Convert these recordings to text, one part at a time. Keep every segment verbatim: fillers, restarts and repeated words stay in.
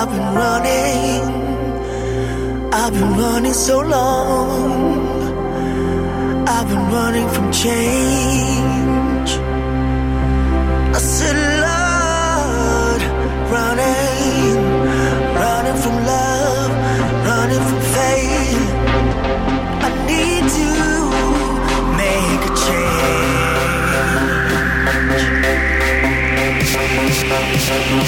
I've been running, I've been running so long. I've been running from change. I said, Lord, running, running from love, running from faith. I need to make a change. Thank you.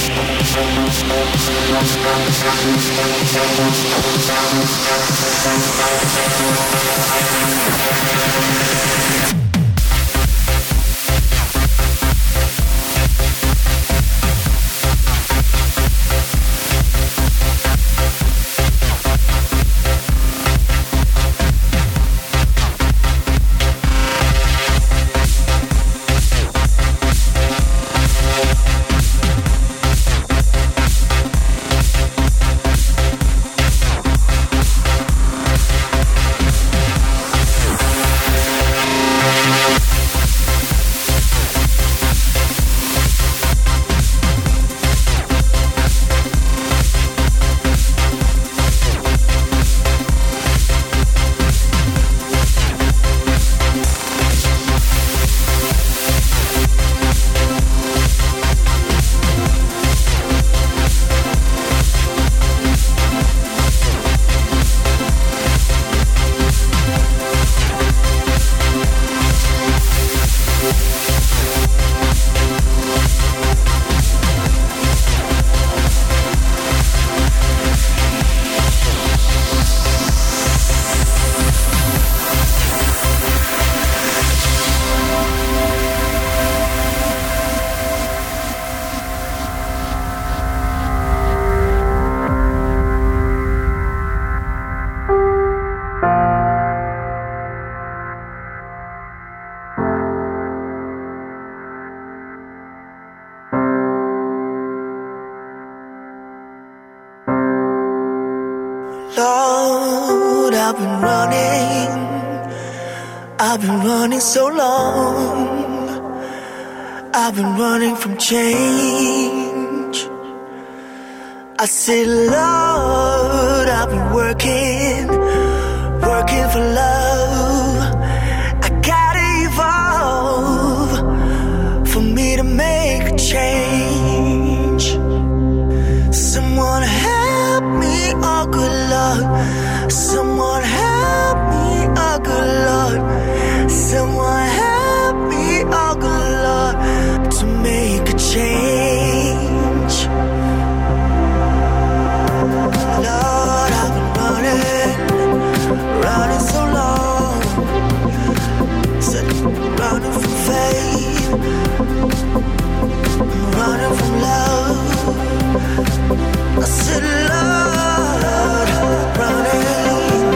I've been running, I've been running so long. I've been running from change. I said, Lord, I've been working, working for love. I gotta evolve for me to make a change. Someone help me, oh good Lord. Someone help me, oh good Lord. Someone help me, oh good Lord, to make a change. Lord, I've been running, running so long. Said I'm running from faith, I'm running from love. I said, Lord, running.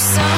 Bye.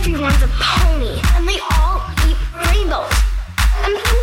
Everyone's a pony, and they all eat rainbows. And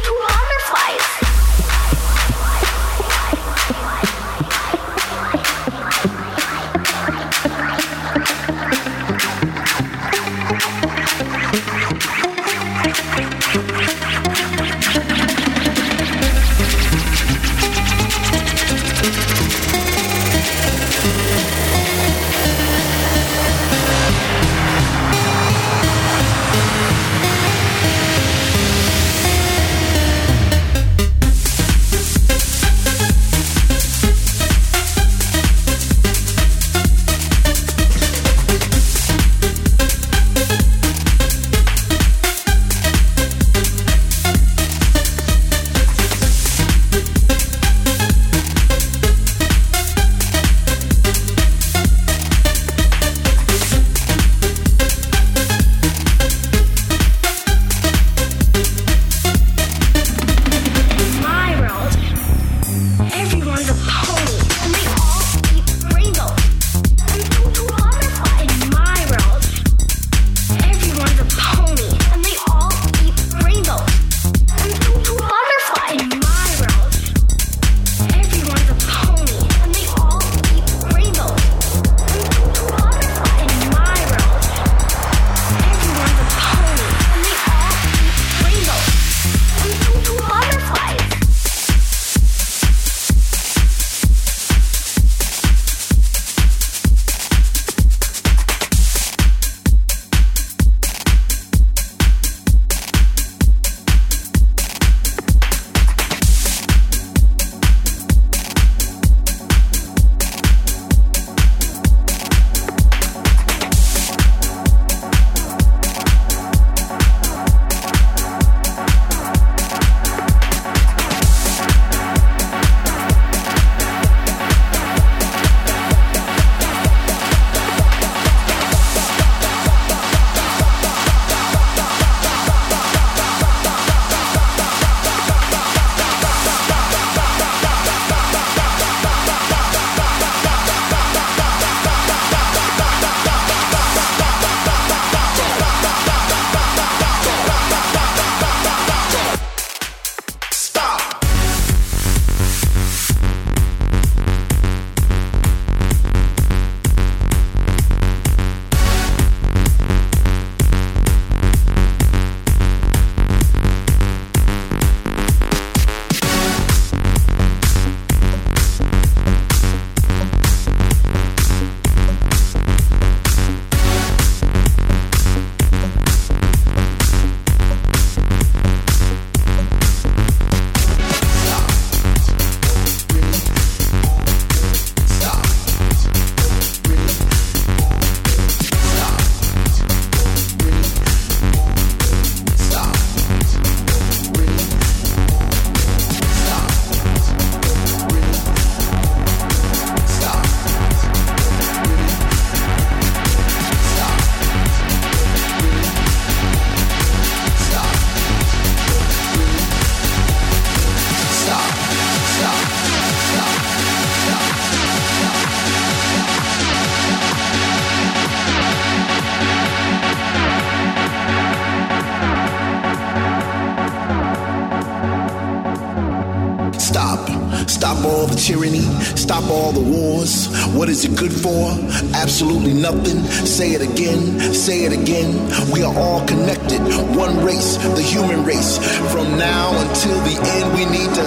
Stop all the tyranny, stop all the wars. What is it good for? Absolutely nothing. Say it again, say it again. We are all connected, one race, the human race. From now until the end, we need to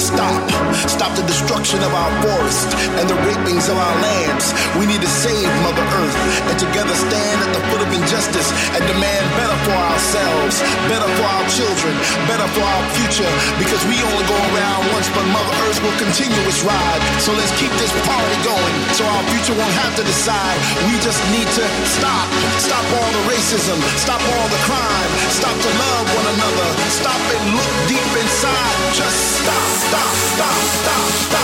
stop. Stop the destruction of our forests and the rapings of our lands. We need to save Mother Earth and together stand at the foot of injustice and demand better for ourselves, better for our children, better for our future, because we only go around once, but Mother Earth will continue its ride. So let's keep this party going so our future won't have to decide. We just need to stop. Stop all the racism. Stop all the crime. Stop to love one another. Stop and look deep inside. Just stop, stop, stop, stop, stop.